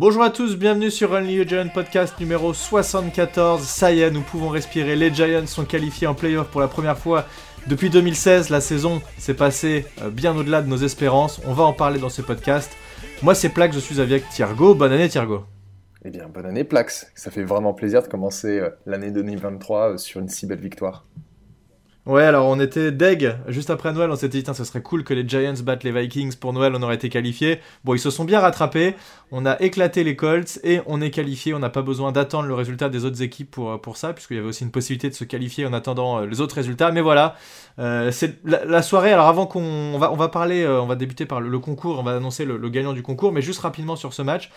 Bonjour à tous, bienvenue sur Only You Giants podcast numéro 74. Ça y est, nous pouvons respirer. Les Giants sont qualifiés en playoff pour la première fois depuis 2016. La saison s'est passée bien au-delà de nos espérances. On va en parler dans ce podcast. Moi, c'est Plax, je suis avec Thiergot. Bonne année, Thiergot. Eh bien, bonne année, Plax. Ça fait vraiment plaisir de commencer l'année 2023 sur une si belle victoire. Ouais, alors on était deg juste après Noël, on s'était dit, ce serait cool que les Giants battent les Vikings, pour Noël on aurait été qualifiés. Bon, ils se sont bien rattrapés, on a éclaté les Colts et on est qualifiés, on n'a pas besoin d'attendre le résultat des autres équipes pour ça, puisqu'il y avait aussi une possibilité de se qualifier en attendant les autres résultats. Mais voilà, c'est la soirée. Alors avant qu'on on va parler, on va débuter par le concours, on va annoncer le gagnant du concours, mais juste rapidement sur ce match.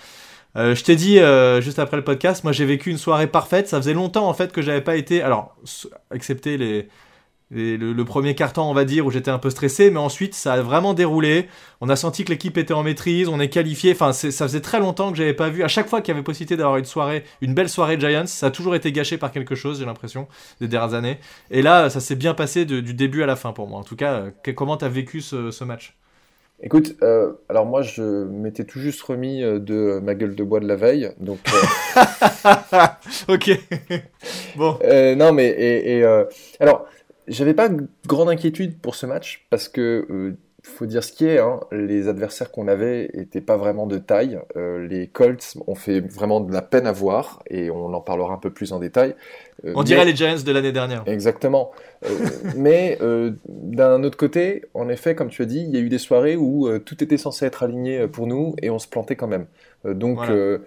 Je t'ai dit juste après le podcast, moi j'ai vécu une soirée parfaite, ça faisait longtemps en fait que j'avais pas été, alors excepté le premier quart-temps, on va dire, où j'étais un peu stressé, mais ensuite ça a vraiment déroulé. On a senti que l'équipe était en maîtrise, on est qualifié. Enfin, ça faisait très longtemps que j'avais pas vu. À chaque fois qu'il y avait possibilité d'avoir une soirée, une belle soirée Giants, ça a toujours été gâché par quelque chose, j'ai l'impression, des dernières années. Et là, ça s'est bien passé du début à la fin pour moi. En tout cas, comment t'as vécu ce match ? Écoute, alors moi je m'étais tout juste remis de ma gueule de bois de la veille, donc. Ok. Bon. Non mais alors. J'avais pas grande inquiétude pour ce match parce que, faut dire ce qui est, les adversaires qu'on avait étaient pas vraiment de taille. Les Colts ont fait vraiment de la peine à voir et on en parlera un peu plus en détail. On dirait les Giants de l'année dernière. Exactement. Mais d'un autre côté, en effet, comme tu as dit, il y a eu des soirées où tout était censé être aligné pour nous et on se plantait quand même. Donc... Voilà.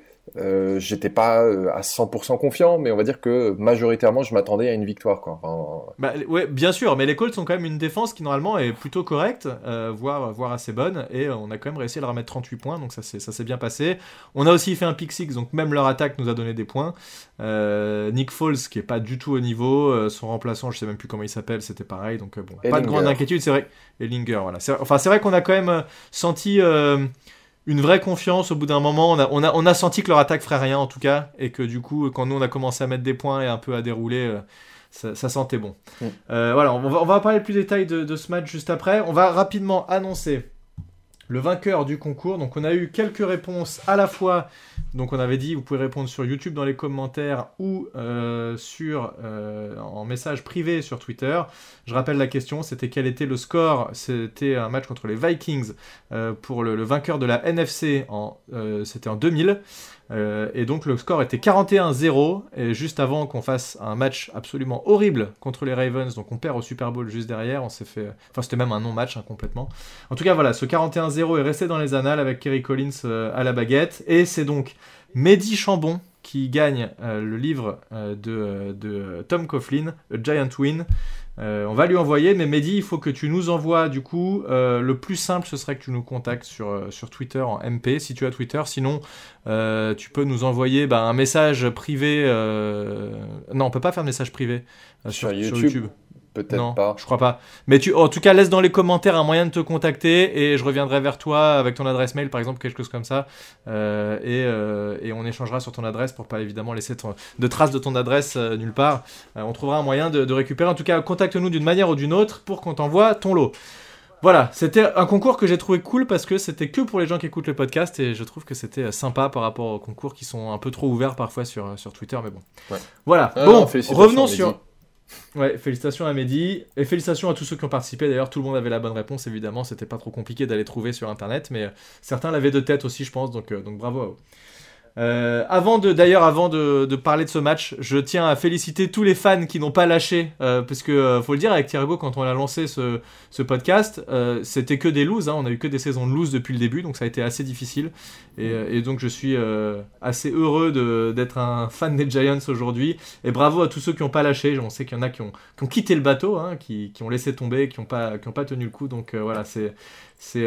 J'étais pas à 100% confiant, mais on va dire que majoritairement je m'attendais à une victoire, quoi. Enfin... Bah, ouais, bien sûr, mais les Colts ont quand même une défense qui normalement est plutôt correcte, voire assez bonne, et on a quand même réussi à leur mettre 38 points, donc ça s'est bien passé. On a aussi fait un pick six, donc même leur attaque nous a donné des points. Nick Foles qui est pas du tout au niveau, son remplaçant, je sais même plus comment il s'appelle, c'était pareil, donc bon, pas de grande inquiétude, c'est vrai. Ellinger, voilà. C'est vrai qu'on a quand même senti. Une vraie confiance au bout d'un moment, on a senti que leur attaque ferait rien en tout cas, et que du coup, quand nous on a commencé à mettre des points et un peu à dérouler, ça sentait bon. Mm. Voilà, on va parler plus de détails de ce match juste après. On va rapidement annoncer le vainqueur du concours. Donc on a eu quelques réponses à la fois. Donc on avait dit, vous pouvez répondre sur YouTube dans les commentaires ou en message privé sur Twitter. Je rappelle la question, c'était quel était le score ? C'était un match contre les Vikings pour le vainqueur de la NFC, c'était en 2000. Et donc le score était 41-0, et juste avant qu'on fasse un match absolument horrible contre les Ravens, donc on perd au Super Bowl juste derrière, on s'est fait... Enfin c'était même un non-match complètement. En tout cas voilà, ce 41-0 est resté dans les annales avec Kerry Collins à la baguette, et c'est donc Mehdi Chambon qui gagne le livre de Tom Coughlin, A Giant Win. On va lui envoyer, mais Mehdi, il faut que tu nous envoies du coup, le plus simple ce serait que tu nous contactes sur Twitter en MP, si tu as Twitter, sinon tu peux nous envoyer un message privé, non on peut pas faire de message privé sur YouTube. Peut-être non, pas. Je crois pas. Mais en tout cas, laisse dans les commentaires un moyen de te contacter et je reviendrai vers toi avec ton adresse mail, par exemple, quelque chose comme ça. Et on échangera sur ton adresse pour pas évidemment laisser de traces de ton adresse nulle part. On trouvera un moyen de récupérer. En tout cas, contacte-nous d'une manière ou d'une autre pour qu'on t'envoie ton lot. Voilà, c'était un concours que j'ai trouvé cool parce que c'était que pour les gens qui écoutent le podcast et je trouve que c'était sympa par rapport aux concours qui sont un peu trop ouverts parfois sur Twitter. Mais bon. Ouais. Voilà. Revenons sur... Ouais, félicitations à Mehdi et félicitations à tous ceux qui ont participé. D'ailleurs, tout le monde avait la bonne réponse, évidemment. C'était pas trop compliqué d'aller trouver sur internet, mais certains l'avaient de tête aussi, je pense. Donc bravo à vous. Avant de parler de ce match, je tiens à féliciter tous les fans qui n'ont pas lâché, parce que faut le dire, avec Thiergot, quand on a lancé ce podcast, c'était que des loses, on a eu que des saisons de loses depuis le début, donc ça a été assez difficile, et donc je suis assez heureux d'être un fan des Giants aujourd'hui, et bravo à tous ceux qui n'ont pas lâché. On sait qu'il y en a qui ont quitté le bateau, qui ont laissé tomber, qui n'ont pas tenu le coup, donc voilà, c'est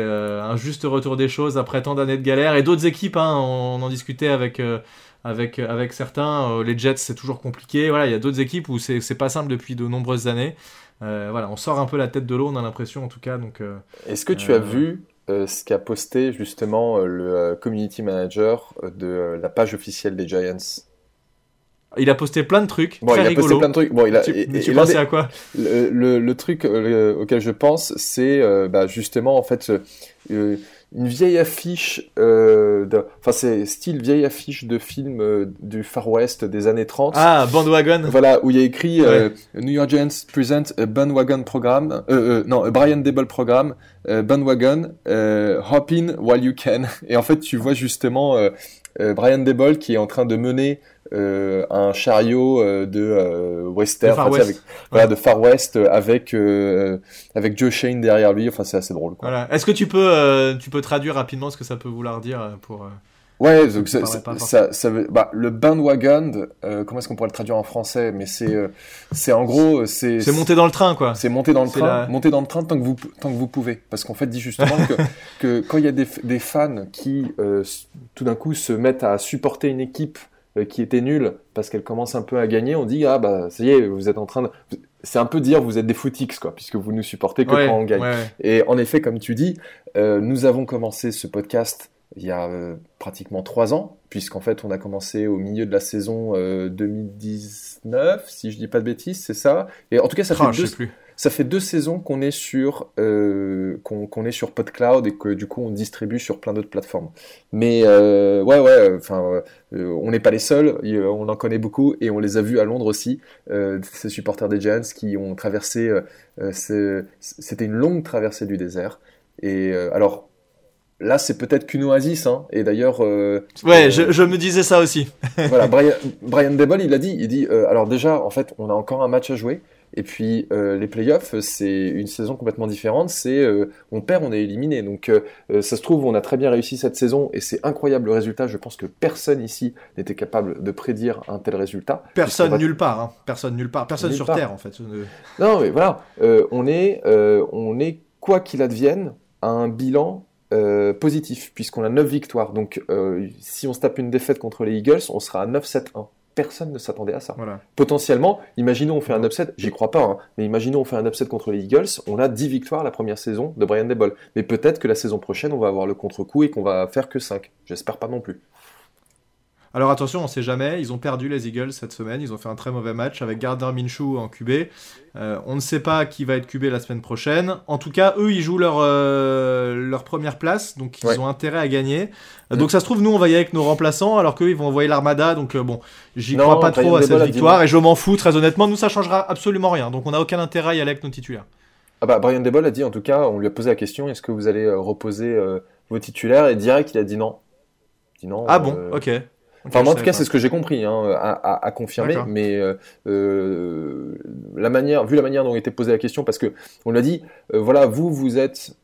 un juste retour des choses après tant d'années de galère, et d'autres équipes, on en discutait avec certains, les Jets c'est toujours compliqué, voilà, il y a d'autres équipes où c'est pas simple depuis de nombreuses années, voilà, on sort un peu la tête de l'eau, on a l'impression en tout cas, donc... Est-ce que tu as vu ce qu'a posté justement le community manager de la page officielle des Giants ? Il a posté plein de trucs, très rigolos. Tu pensais à quoi ? Le truc auquel je pense, c'est justement, en fait, une vieille affiche, enfin c'est style vieille affiche de film du Far West des années 30. Ah, bandwagon. Voilà, où il y a écrit New York Giants present a bandwagon program, Brian Dibble program, bandwagon, hop in while you can. Et en fait, tu vois justement Brian Dibble qui est en train de mener un chariot de western, de Far West. De Far West avec Joe Shane derrière lui. Enfin, c'est assez drôle, quoi. Voilà. Est-ce que tu peux traduire rapidement ce que ça peut vouloir dire pour donc ça veut, le bandwagon, comment est-ce qu'on pourrait le traduire en français, mais c'est en gros c'est monter dans le train, quoi. C'est monter dans le train, monter dans le train tant que vous pouvez, parce qu'en fait dit justement que quand il y a des fans qui tout d'un coup se mettent à supporter une équipe qui était nulle parce qu'elle commence un peu à gagner, on dit ça y est, vous êtes en train de... C'est un peu dire vous êtes des footix, quoi, puisque vous nous supportez que quand on gagne. Ouais. Et en effet, comme tu dis, nous avons commencé ce podcast il y a pratiquement 3 ans, puisqu'en fait on a commencé au milieu de la saison 2019, si je dis pas de bêtises, c'est ça. Et en tout cas ça fait 2 saisons qu'on est sur qu'on est sur PodCloud et que du coup on distribue sur plein d'autres plateformes. Mais on n'est pas les seuls, on en connaît beaucoup et on les a vus à Londres aussi, ces supporters des Giants qui ont traversé c'était une longue traversée du désert. Et alors là, c'est peut-être qu'une oasis, hein. Et d'ailleurs, je me disais ça aussi. Voilà, Brian Dibble, il dit, alors déjà, en fait, on a encore un match à jouer. Et puis les playoffs, c'est une saison complètement différente. C'est on perd, on est éliminé. Donc ça se trouve, on a très bien réussi cette saison et c'est incroyable le résultat. Je pense que personne ici n'était capable de prédire un tel résultat. Personne nulle part. Terre, en fait. Non, mais voilà, on est quoi qu'il advienne à un bilan positif, puisqu'on a 9 victoires. Donc si on se tape une défaite contre les Eagles, on sera à 9-7-1. Personne ne s'attendait à ça. Voilà. Potentiellement, imaginons on fait un upset, j'y crois pas, hein, mais imaginons on fait un upset contre les Eagles, on a 10 victoires la première saison de Brian Dibble. Mais peut-être que la saison prochaine, on va avoir le contre-coup et qu'on va faire que 5. J'espère pas non plus. Alors attention, on sait jamais, ils ont perdu les Eagles cette semaine, ils ont fait un très mauvais match avec Gardner Minshew en QB. On ne sait pas qui va être QB la semaine prochaine. En tout cas, eux, ils jouent leur première place, donc ils ont intérêt à gagner. Donc ça se trouve, nous, on va y aller avec nos remplaçants, alors qu'eux, ils vont envoyer l'armada, donc crois pas trop à cette victoire, et je m'en fous, très honnêtement, nous, ça changera absolument rien, donc on n'a aucun intérêt à y aller avec nos titulaires. Brian Dibble a dit, en tout cas, on lui a posé la question, est-ce que vous allez reposer vos titulaires, et direct, il a dit non. Il dit non. Ah bon, ok. Enfin, moi, en tout cas, c'est ce que j'ai compris, hein, à confirmer. D'accord. Mais vu la manière dont était posée la question, parce que on l'a dit, voilà, vous êtes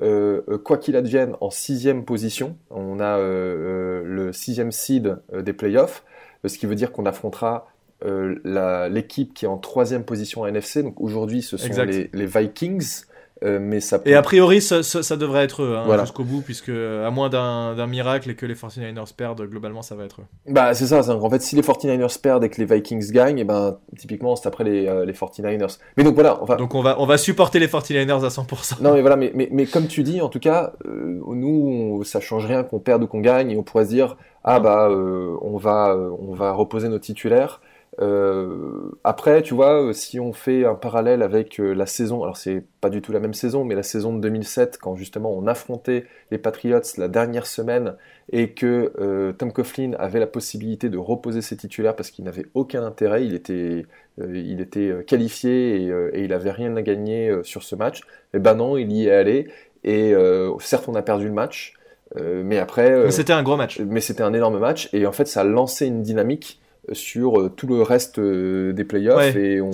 quoi qu'il advienne en 6e position. On a le 6e seed des playoffs, ce qui veut dire qu'on affrontera l'équipe qui est en 3e position à NFC. Donc aujourd'hui, ce sont les Vikings. Mais ça peut... Et a priori, ça devrait être eux, hein, jusqu'au bout, puisque à moins d'un miracle et que les 49ers perdent, globalement, ça va être eux. Bah, c'est ça. En fait, si les 49ers perdent et que les Vikings gagnent, et ben, typiquement, c'est après les 49ers. Mais donc voilà. Enfin... Donc on va supporter les 49ers à 100%. Non, mais voilà. Mais comme tu dis, en tout cas, nous, ça change rien qu'on perde ou qu'on gagne, et on pourrait se dire, on va reposer nos titulaires. Après, tu vois, si on fait un parallèle avec la saison, alors c'est pas du tout la même saison, mais la saison de 2007, quand justement on affrontait les Patriots la dernière semaine et que Tom Coughlin avait la possibilité de reposer ses titulaires parce qu'il n'avait aucun intérêt, il était qualifié et il avait rien à gagner sur ce match, et ben non, il y est allé et certes on a perdu le match, mais après... mais c'était un gros match. Mais c'était un énorme match et en fait ça a lancé une dynamique sur tout le reste des playoffs et on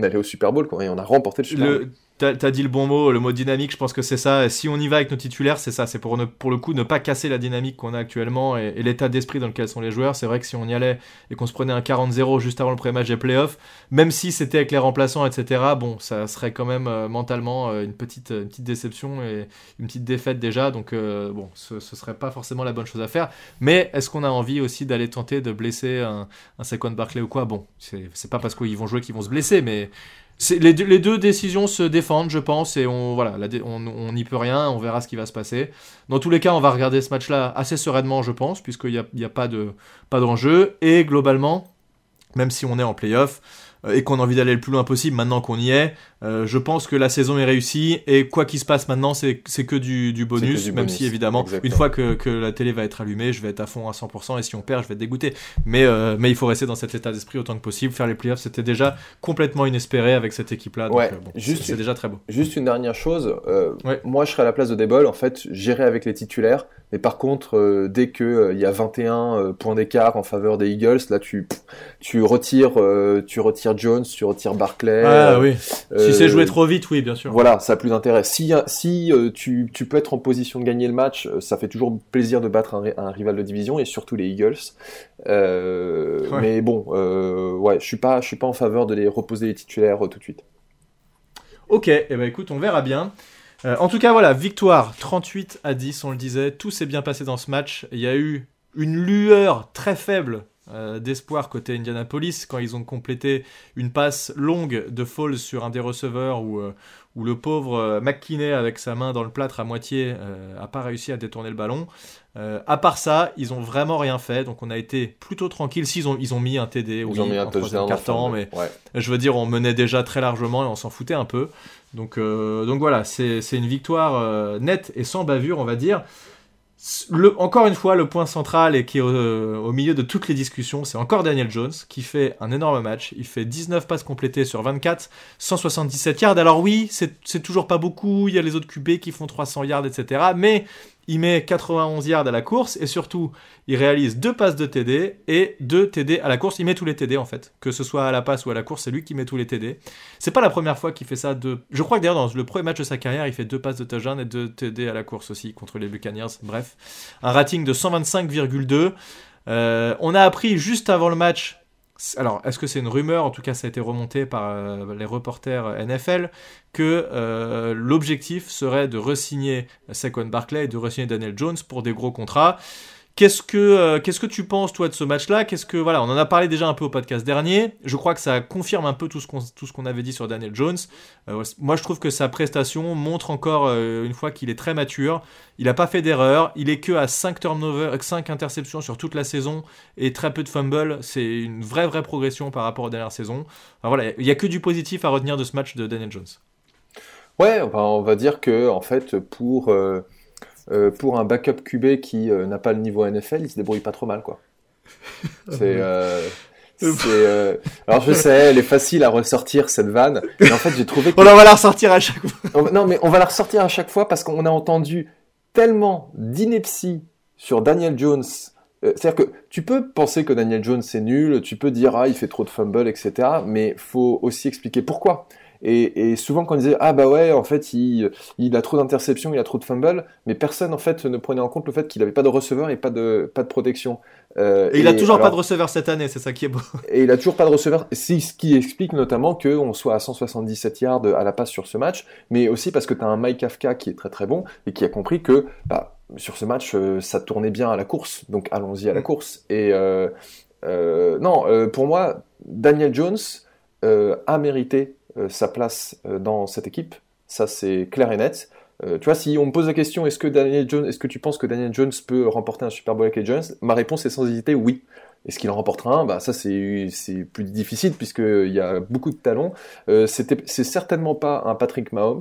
allait au Super Bowl, quoi, et on a remporté le Super Bowl. T'as dit le bon mot, le mot dynamique, je pense que c'est ça. Si on y va avec nos titulaires, c'est ça, c'est pour le coup ne pas casser la dynamique qu'on a actuellement et l'état d'esprit dans lequel sont les joueurs. C'est vrai que si on y allait et qu'on se prenait un 40-0 juste avant le pré-match des playoffs, même si c'était avec les remplaçants, etc., bon, ça serait quand même mentalement une petite déception et une petite défaite déjà, donc bon, ce serait pas forcément la bonne chose à faire. Mais est-ce qu'on a envie aussi d'aller tenter de blesser un Saquon Barkley ou quoi? Bon, c'est pas parce qu'ils vont jouer qu'ils vont se blesser, mais... Les deux décisions se défendent, je pense, et on n'y peut rien, on verra ce qui va se passer. Dans tous les cas, on va regarder ce match-là assez sereinement, je pense, puisqu'il n'y a pas d'enjeu, et globalement, même si on est en play-off et qu'on a envie d'aller le plus loin possible maintenant qu'on y est, je pense que la saison est réussie et quoi qu'il se passe maintenant, c'est que du bonus. Si évidemment, exactement, une fois que la télé va être allumée, je vais être à fond à 100% et si on perd, je vais être dégoûté. Mais il faut rester dans cet état d'esprit autant que possible. Faire les playoffs, c'était déjà complètement inespéré avec cette équipe-là. Donc, ouais, bon, c'est déjà très beau. Juste une dernière chose, moi je serais à la place de Dibble, en fait, j'irais avec les titulaires, mais par contre, dès qu'il y a 21 points d'écart en faveur des Eagles, là tu retires Jones, tu retires Barkley. Ah oui. Si c'est joué trop vite, oui, bien sûr. Voilà, ça a plus d'intérêt. Si tu peux être en position de gagner le match, ça fait toujours plaisir de battre un rival de division et surtout les Eagles. Ouais. Mais bon, je suis pas en faveur de les reposer les titulaires tout de suite. Ok, et ben écoute, on verra bien. En tout cas, voilà, victoire 38-10, on le disait. Tout s'est bien passé dans ce match. Il y a eu une lueur très faible d'espoir côté Indianapolis quand ils ont complété une passe longue de Foles sur un des receveurs où le pauvre McKinney avec sa main dans le plâtre à moitié a pas réussi à détourner le ballon. À part ça, ils ont vraiment rien fait, donc on a été plutôt tranquille. Si ils ont mis un TD ou un troisième carton, mais ouais, je veux dire, on menait déjà très largement et on s'en foutait un peu. Donc voilà, c'est une victoire nette et sans bavure, on va dire. Encore une fois, le point central et qui est au milieu de toutes les discussions, c'est encore Daniel Jones qui fait un énorme match. Il fait 19 passes complétées sur 24, 177 yards. Alors oui, c'est toujours pas beaucoup, il y a les autres QB qui font 300 yards, etc. Mais il met 91 yards à la course et surtout, il réalise 2 passes de TD et 2 TD à la course. Il met tous les TD en fait, que ce soit à la passe ou à la course, c'est lui qui met tous les TD. C'est pas la première fois qu'il fait ça. Je crois que d'ailleurs, dans le premier match de sa carrière, il fait 2 passes de touchdown et 2 TD à la course aussi contre les Buccaneers. Bref. Un rating de 125,2. On a appris juste avant le match, alors est-ce que c'est une rumeur, en tout cas ça a été remonté par les reporters NFL, que l'objectif serait de re-signer Saquon Barkley et de re-signer Daniel Jones pour des gros contrats. Qu'est-ce que tu penses toi de ce match-là ? Voilà, on en a parlé déjà un peu au podcast dernier. Je crois que ça confirme un peu tout ce qu'on avait dit sur Daniel Jones. Moi, je trouve que sa prestation montre encore une fois qu'il est très mature. Il n'a pas fait d'erreur. Il est que à 5 turnovers, 5 interceptions sur toute la saison et très peu de fumbles. C'est une vraie progression par rapport aux dernières saisons. Enfin, voilà, il y a que du positif à retenir de ce match de Daniel Jones. Ouais, on va dire que en fait pour un backup QB qui n'a pas le niveau NFL, il se débrouille pas trop mal, quoi. Alors je sais, elle est facile à ressortir cette vanne, mais en fait j'ai trouvé que... on va la ressortir à chaque fois. Non, mais on va la ressortir à chaque fois parce qu'on a entendu tellement d'inepties sur Daniel Jones. C'est-à-dire que tu peux penser que Daniel Jones c'est nul, tu peux dire il fait trop de fumbles, etc. Mais faut aussi expliquer pourquoi. Et souvent quand on disait en fait il a trop d'interceptions, il a trop de fumbles, mais personne en fait ne prenait en compte le fait qu'il n'avait pas de receveur et pas de protection. Et il a toujours pas de receveur cette année, c'est ça qui est beau. Et il a toujours pas de receveur, c'est ce qui explique notamment qu'on soit à 177 yards à la passe sur ce match, mais aussi parce que t'as un Mike Kafka qui est très très bon et qui a compris que sur ce match ça tournait bien à la course, donc allons-y à la course. Et pour moi Daniel Jones a mérité sa place dans cette équipe, ça c'est clair et net. Tu vois, si on me pose la question, est-ce que tu penses que Daniel Jones peut remporter un Super Bowl avec les Giants ? Ma réponse est sans hésiter oui. Est-ce qu'il en remportera un ? Ça c'est plus difficile puisqu'il y a beaucoup de talents. C'est certainement pas un Patrick Mahomes,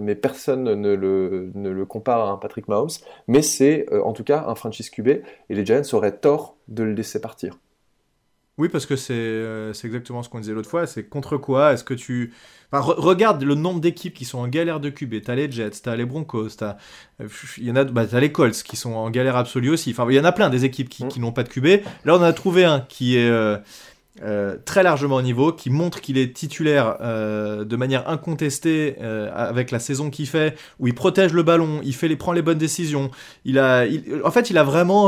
mais personne ne le compare à un Patrick Mahomes, mais c'est en tout cas un franchise QB et les Giants auraient tort de le laisser partir. Oui, parce que c'est exactement ce qu'on disait l'autre fois, c'est contre quoi est-ce que tu... Enfin, regarde le nombre d'équipes qui sont en galère de QB, t'as les Jets, t'as les Broncos, t'as les Colts qui sont en galère absolue aussi, enfin il y en a plein des équipes qui n'ont pas de QB, là on a trouvé un qui est très largement au niveau, qui montre qu'il est titulaire de manière incontestée avec la saison qu'il fait, où il protège le ballon, il prend les bonnes décisions, il a vraiment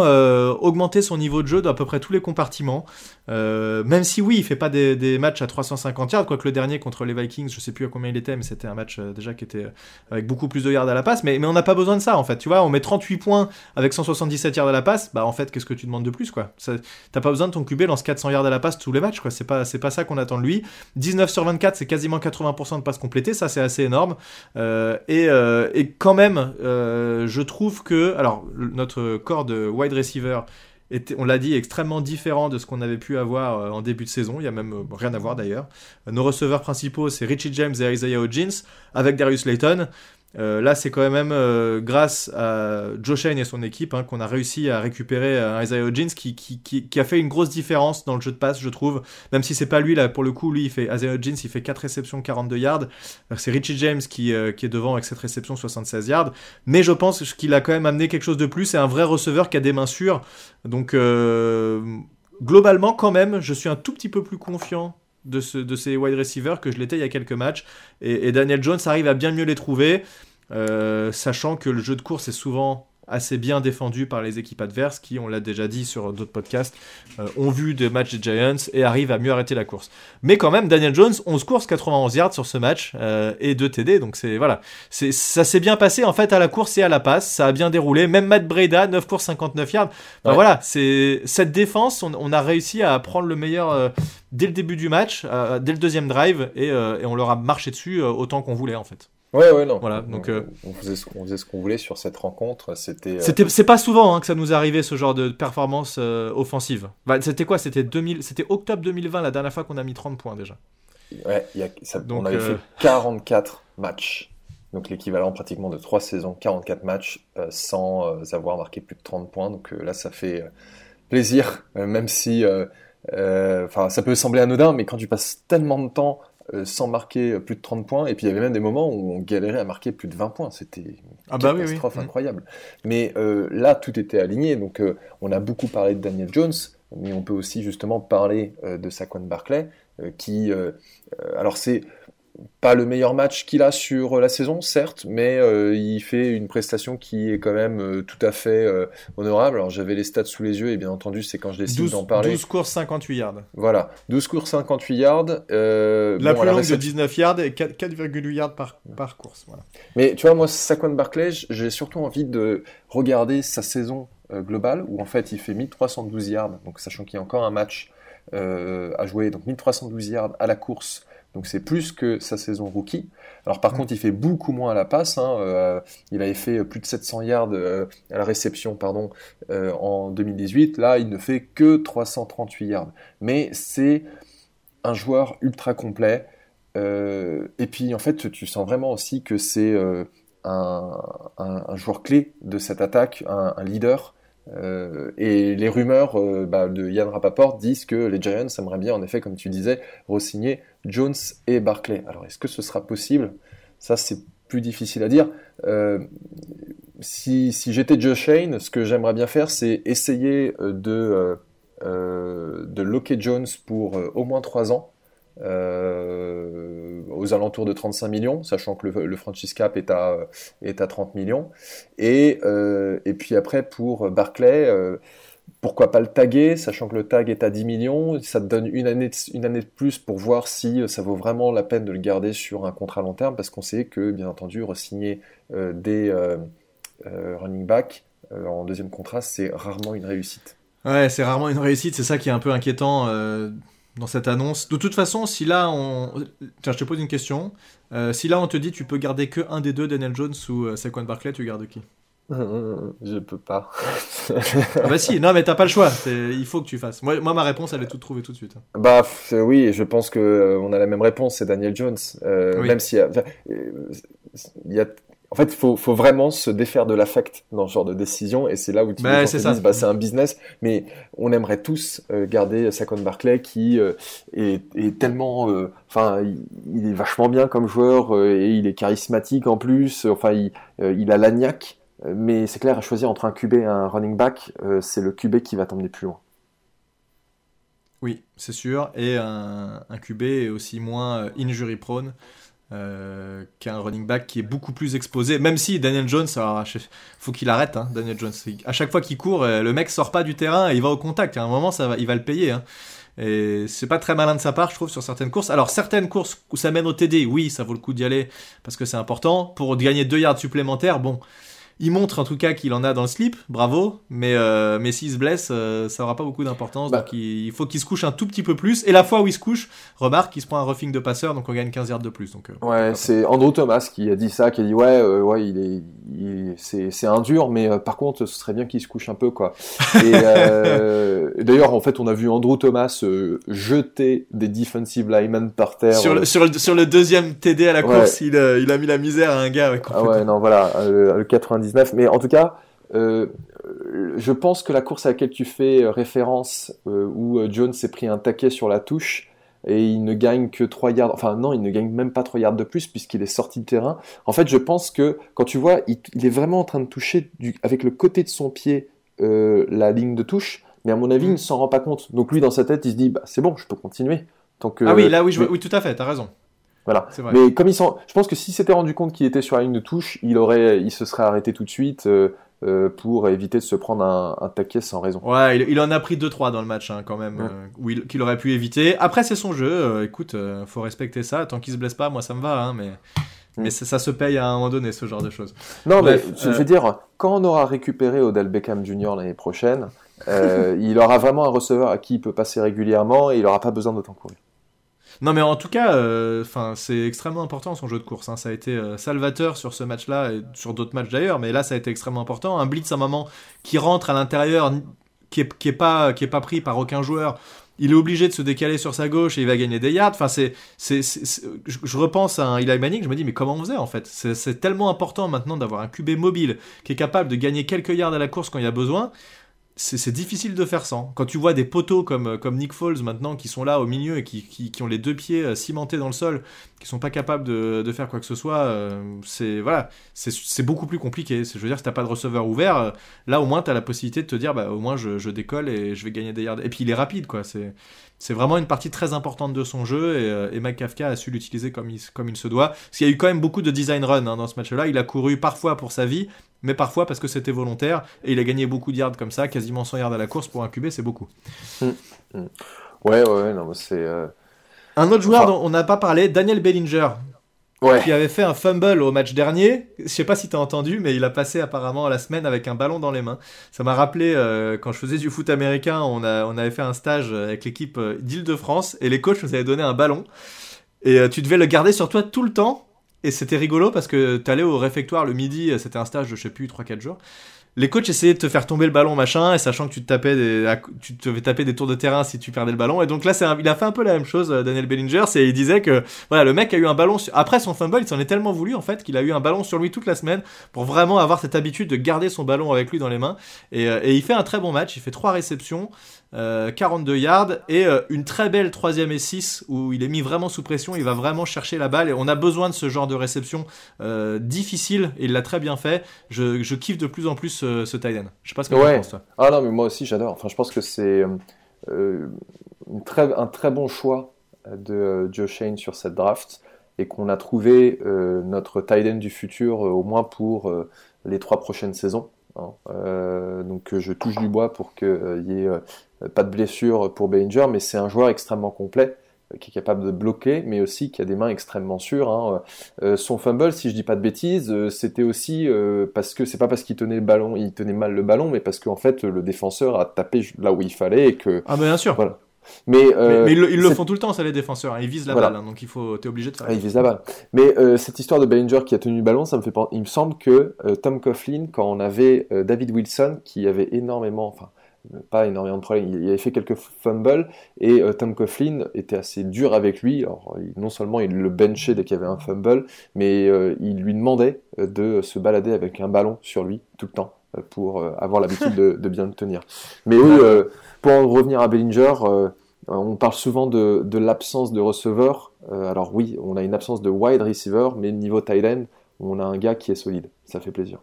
augmenté son niveau de jeu d'à peu près tous les compartiments. Même si oui, il fait pas des matchs à 350 yards, quoique le dernier contre les Vikings, je sais plus à combien il était, mais c'était un match déjà qui était avec beaucoup plus de yards à la passe, mais on n'a pas besoin de ça en fait, tu vois, on met 38 points avec 177 yards à la passe, en fait qu'est-ce que tu demandes de plus quoi, ça, t'as pas besoin de ton QB lance 400 yards à la passe tous les matchs quoi, c'est pas ça qu'on attend de lui. 19 sur 24, c'est quasiment 80% de passes complétées, ça c'est assez énorme, et quand même je trouve que, alors notre corps de wide receiver était, on l'a dit, extrêmement différent de ce qu'on avait pu avoir en début de saison. Il n'y a même rien à voir d'ailleurs. Nos receveurs principaux, c'est Richie James et Isaiah Hodgins, avec Darius Layton. Là, c'est quand même grâce à Joe Shane et son équipe qu'on a réussi à récupérer Isaiah Hodgins qui a fait une grosse différence dans le jeu de passe, je trouve. Même si c'est pas lui, là, pour le coup, lui, Isaiah Hodgins, il fait 4 réceptions, 42 yards. C'est Richie James qui est devant avec 7 réceptions, 76 yards. Mais je pense qu'il a quand même amené quelque chose de plus. C'est un vrai receveur qui a des mains sûres. Donc, globalement, quand même, je suis un tout petit peu plus confiant de ces wide receivers que je l'étais il y a quelques matchs, et Daniel Jones arrive à bien mieux les trouver, sachant que le jeu de course est souvent assez bien défendu par les équipes adverses qui, on l'a déjà dit sur d'autres podcasts, ont vu des matchs des Giants et arrivent à mieux arrêter la course. Mais quand même, Daniel Jones, 11 courses, 91 yards sur ce match, et 2 TD, donc ça s'est bien passé en fait à la course et à la passe, ça a bien déroulé. Même Matt Breda, 9 courses, 59 yards. Ouais. Voilà, c'est cette défense, on a réussi à prendre le meilleur dès le début du match, dès le deuxième drive, et on leur a marché dessus autant qu'on voulait en fait. Ouais, non. Voilà, donc on faisait ce qu'on voulait sur cette rencontre. C'était c'est pas souvent que ça nous arrivait ce genre de performance offensive. Bah, c'était quoi ? C'était octobre 2020 la dernière fois qu'on a mis 30 points déjà. Ouais, on avait fait 44 matchs. Donc l'équivalent pratiquement de 3 saisons, 44 matchs sans avoir marqué plus de 30 points. Donc là ça fait plaisir, même si ça peut sembler anodin, mais quand tu passes tellement de temps sans marquer plus de 30 points, et puis il y avait même des moments où on galérait à marquer plus de 20 points, c'était une catastrophe incroyable. Mais là, tout était aligné, donc on a beaucoup parlé de Daniel Jones, mais on peut aussi justement parler de Saquon Barkley, qui, alors c'est pas le meilleur match qu'il a sur la saison, certes, mais il fait une prestation qui est quand même tout à fait honorable. Alors j'avais les stats sous les yeux, et bien entendu, c'est quand je décide d'en parler. 12 courses, 58 yards. Voilà, 12 courses, 58 yards. La plus longue de 19 yards et 4,8 yards par course. Voilà. Mais tu vois, moi, Saquon Barkley, j'ai surtout envie de regarder sa saison globale, où en fait, il fait 1312 yards, donc sachant qu'il y a encore un match à jouer, donc 1312 yards à la course. Donc c'est plus que sa saison rookie. Alors par contre, il fait beaucoup moins à la passe. Il avait fait plus de 700 yards à la réception en 2018. Là, il ne fait que 338 yards. Mais c'est un joueur ultra complet. Et puis en fait, tu sens vraiment aussi que c'est un joueur clé de cette attaque, un leader. Et les rumeurs de Ian Rappaport disent que les Giants aimeraient bien, en effet, comme tu disais, re-signer Jones et Barkley. Alors, est-ce que ce sera possible ? Ça, c'est plus difficile à dire. Si j'étais Joe Shane, ce que j'aimerais bien faire, c'est essayer de locker Jones pour au moins 3 ans, aux alentours de 35 millions, sachant que le franchise cap est à 30 millions. Et puis après, pour Barkley, pourquoi pas le taguer, sachant que le tag est à 10 millions, ça te donne une année de plus pour voir si ça vaut vraiment la peine de le garder sur un contrat long terme, parce qu'on sait que, bien entendu, re-signer des running backs en deuxième contrat, c'est rarement une réussite. Ouais, c'est rarement une réussite, c'est ça qui est un peu inquiétant dans cette annonce. De toute façon, si là tiens, je te pose une question. Si là on te dit tu peux garder que un des deux, Daniel Jones ou Saquon Barkley, tu gardes qui ? Je peux pas. Ah bah si, non mais t'as pas le choix. Il faut que tu fasses. Moi ma réponse elle est toute trouvée tout de suite. Bah oui, je pense que on a la même réponse, c'est Daniel Jones. Oui. Même si en fait, faut vraiment se défaire de l'affect dans ce genre de décision, et c'est là où disent, c'est un business. Mais on aimerait tous garder Saquon Barkley, qui est tellement, il est vachement bien comme joueur, et il est charismatique en plus. Il a l'agnac. Mais c'est clair, à choisir entre un QB et un running back, c'est le QB qui va t'emmener plus loin. Oui, c'est sûr. Et un QB est aussi moins injury prone. Qu'un running back qui est beaucoup plus exposé, même si Daniel Jones, faut qu'il arrête, Daniel Jones. À chaque fois qu'il court, le mec sort pas du terrain et il va au contact. À un moment, il va le payer. Et c'est pas très malin de sa part, je trouve, sur certaines courses. Alors, certaines courses où ça mène au TD, oui, ça vaut le coup d'y aller parce que c'est important. Pour gagner 2 yards supplémentaires, bon. Il montre en tout cas qu'il en a dans le slip, bravo, mais s'il se blesse, ça n'aura pas beaucoup d'importance. Bah. Donc il faut qu'il se couche un tout petit peu plus. Et la fois où il se couche, remarque, il se prend un roughing de passeur, donc on gagne 15 yards de plus. Donc, ouais, c'est Andrew Thomas qui a dit ça, qui a dit ouais, c'est un dur, mais par contre, ce serait bien qu'il se couche un peu, quoi. Et d'ailleurs, en fait, on a vu Andrew Thomas jeter des defensive linemen par terre. Sur le deuxième TD à la course, il a mis la misère à un gars. Le 99. Mais en tout cas, je pense que la course à laquelle tu fais référence, où Jones s'est pris un taquet sur la touche et il ne gagne que 3 yards. Enfin non, il ne gagne même pas 3 yards de plus puisqu'il est sorti de terrain. En fait, je pense que quand tu vois, il est vraiment en train de toucher avec le côté de son pied la ligne de touche. Mais à mon avis, il ne s'en rend pas compte. Donc lui, dans sa tête, il se dit, c'est bon, je peux continuer. Oui, tout à fait, t'as raison. Voilà. Mais comme je pense que s'il s'était rendu compte qu'il était sur la ligne de touche, il se serait arrêté tout de suite pour éviter de se prendre un taquet sans raison. Ouais, il en a pris 2-3 dans le match quand même, qu'il aurait pu éviter. Après, c'est son jeu. Écoute, faut respecter ça. Tant qu'il se blesse pas, moi ça me va. Hein, mais ça se paye à un moment donné, ce genre de choses. Non, bref, mais je veux dire, quand on aura récupéré Odell Beckham Junior l'année prochaine, il aura vraiment un receveur à qui il peut passer régulièrement et il aura pas besoin d'autant courir. Non, mais en tout cas, c'est extrêmement important son jeu de course. Ça a été salvateur sur ce match-là et sur d'autres matchs d'ailleurs, mais là ça a été extrêmement important. Un blitz à un moment qui rentre à l'intérieur, qui est pas pris par aucun joueur. Il est obligé de se décaler sur sa gauche et il va gagner des yards. Enfin, je repense à un Eli Manning, je me dis mais comment on faisait en fait ? C'est tellement important maintenant d'avoir un QB mobile qui est capable de gagner quelques yards à la course quand il y a besoin. C'est difficile de faire sans. Quand tu vois des poteaux comme Nick Foles maintenant qui sont là au milieu et qui ont les deux pieds cimentés dans le sol, qui sont pas capables de faire quoi que ce soit, c'est beaucoup plus compliqué. Je veux dire, si t'as pas de receveur ouvert, là au moins t'as la possibilité de te dire au moins je décolle et je vais gagner des yards. Et puis il est rapide quoi. C'est vraiment une partie très importante de son jeu et Mike Kafka a su l'utiliser comme il se doit. Parce qu'il y a eu quand même beaucoup de design run dans ce match-là. Il a couru parfois pour sa vie, mais parfois parce que c'était volontaire et il a gagné beaucoup de yards comme ça, quasiment 100 yards à la course pour un QB, c'est beaucoup. Ouais, non, c'est... Un autre joueur dont on n'a pas parlé, Daniel Bellinger, qui avait fait un fumble au match dernier. Je sais pas si t'as entendu, mais il a passé apparemment la semaine avec un ballon dans les mains. Ça m'a rappelé quand je faisais du foot américain, on avait fait un stage avec l'équipe d'Île-de-France et les coachs nous avaient donné un ballon et tu devais le garder sur toi tout le temps. Et c'était rigolo parce que t'allais au réfectoire le midi, c'était un stage de 3-4 jours. Les coachs essayaient de te faire tomber le ballon, machin, et sachant que tu te tapais des tours de terrain si tu perdais le ballon. Et donc là, il a fait un peu la même chose, Daniel Bellinger. Il disait que, le mec a eu un ballon, après son fumble, il s'en est tellement voulu, en fait, qu'il a eu un ballon sur lui toute la semaine pour vraiment avoir cette habitude de garder son ballon avec lui dans les mains. Et il fait un très bon match, il fait 3 réceptions, 42 yards et une très belle 3ème et 6 où il est mis vraiment sous pression, il va vraiment chercher la balle et on a besoin de ce genre de réception difficile et il l'a très bien fait. Je kiffe de plus en plus ce tight end. Je sais pas ce que tu penses, toi. Ah non, mais moi aussi j'adore. Enfin, je pense que c'est un très bon choix de Joe Shane sur cette draft et qu'on a trouvé notre tight end du futur au moins pour les 3 prochaines saisons. Donc je touche du bois pour qu'il y ait pas de blessure pour Bellinger, mais c'est un joueur extrêmement complet qui est capable de bloquer, mais aussi qui a des mains extrêmement sûres. Son fumble, si je dis pas de bêtises, c'était aussi parce que c'est pas parce qu'il tenait le ballon, il tenait mal le ballon, mais parce qu'en fait le défenseur a tapé là où il fallait et que. Ah ben bien sûr. Voilà. Mais ils le font tout le temps, ça les défenseurs. Ils visent la balle, donc t'es obligé de faire. Ils visent la balle. Mais cette histoire de Bellinger qui a tenu le ballon, ça me fait penser. Il me semble que Tom Coughlin, quand on avait David Wilson, qui avait pas énormément de problèmes, il avait fait quelques fumbles et Tom Coughlin était assez dur avec lui. Alors, non seulement il le benchait dès qu'il y avait un fumble, mais il lui demandait de se balader avec un ballon sur lui tout le temps pour avoir l'habitude de bien le tenir. Mais pour en revenir à Bellinger, on parle souvent de l'absence de receveur. Alors oui, on a une absence de wide receiver, mais niveau tight end, on a un gars qui est solide. Ça fait plaisir.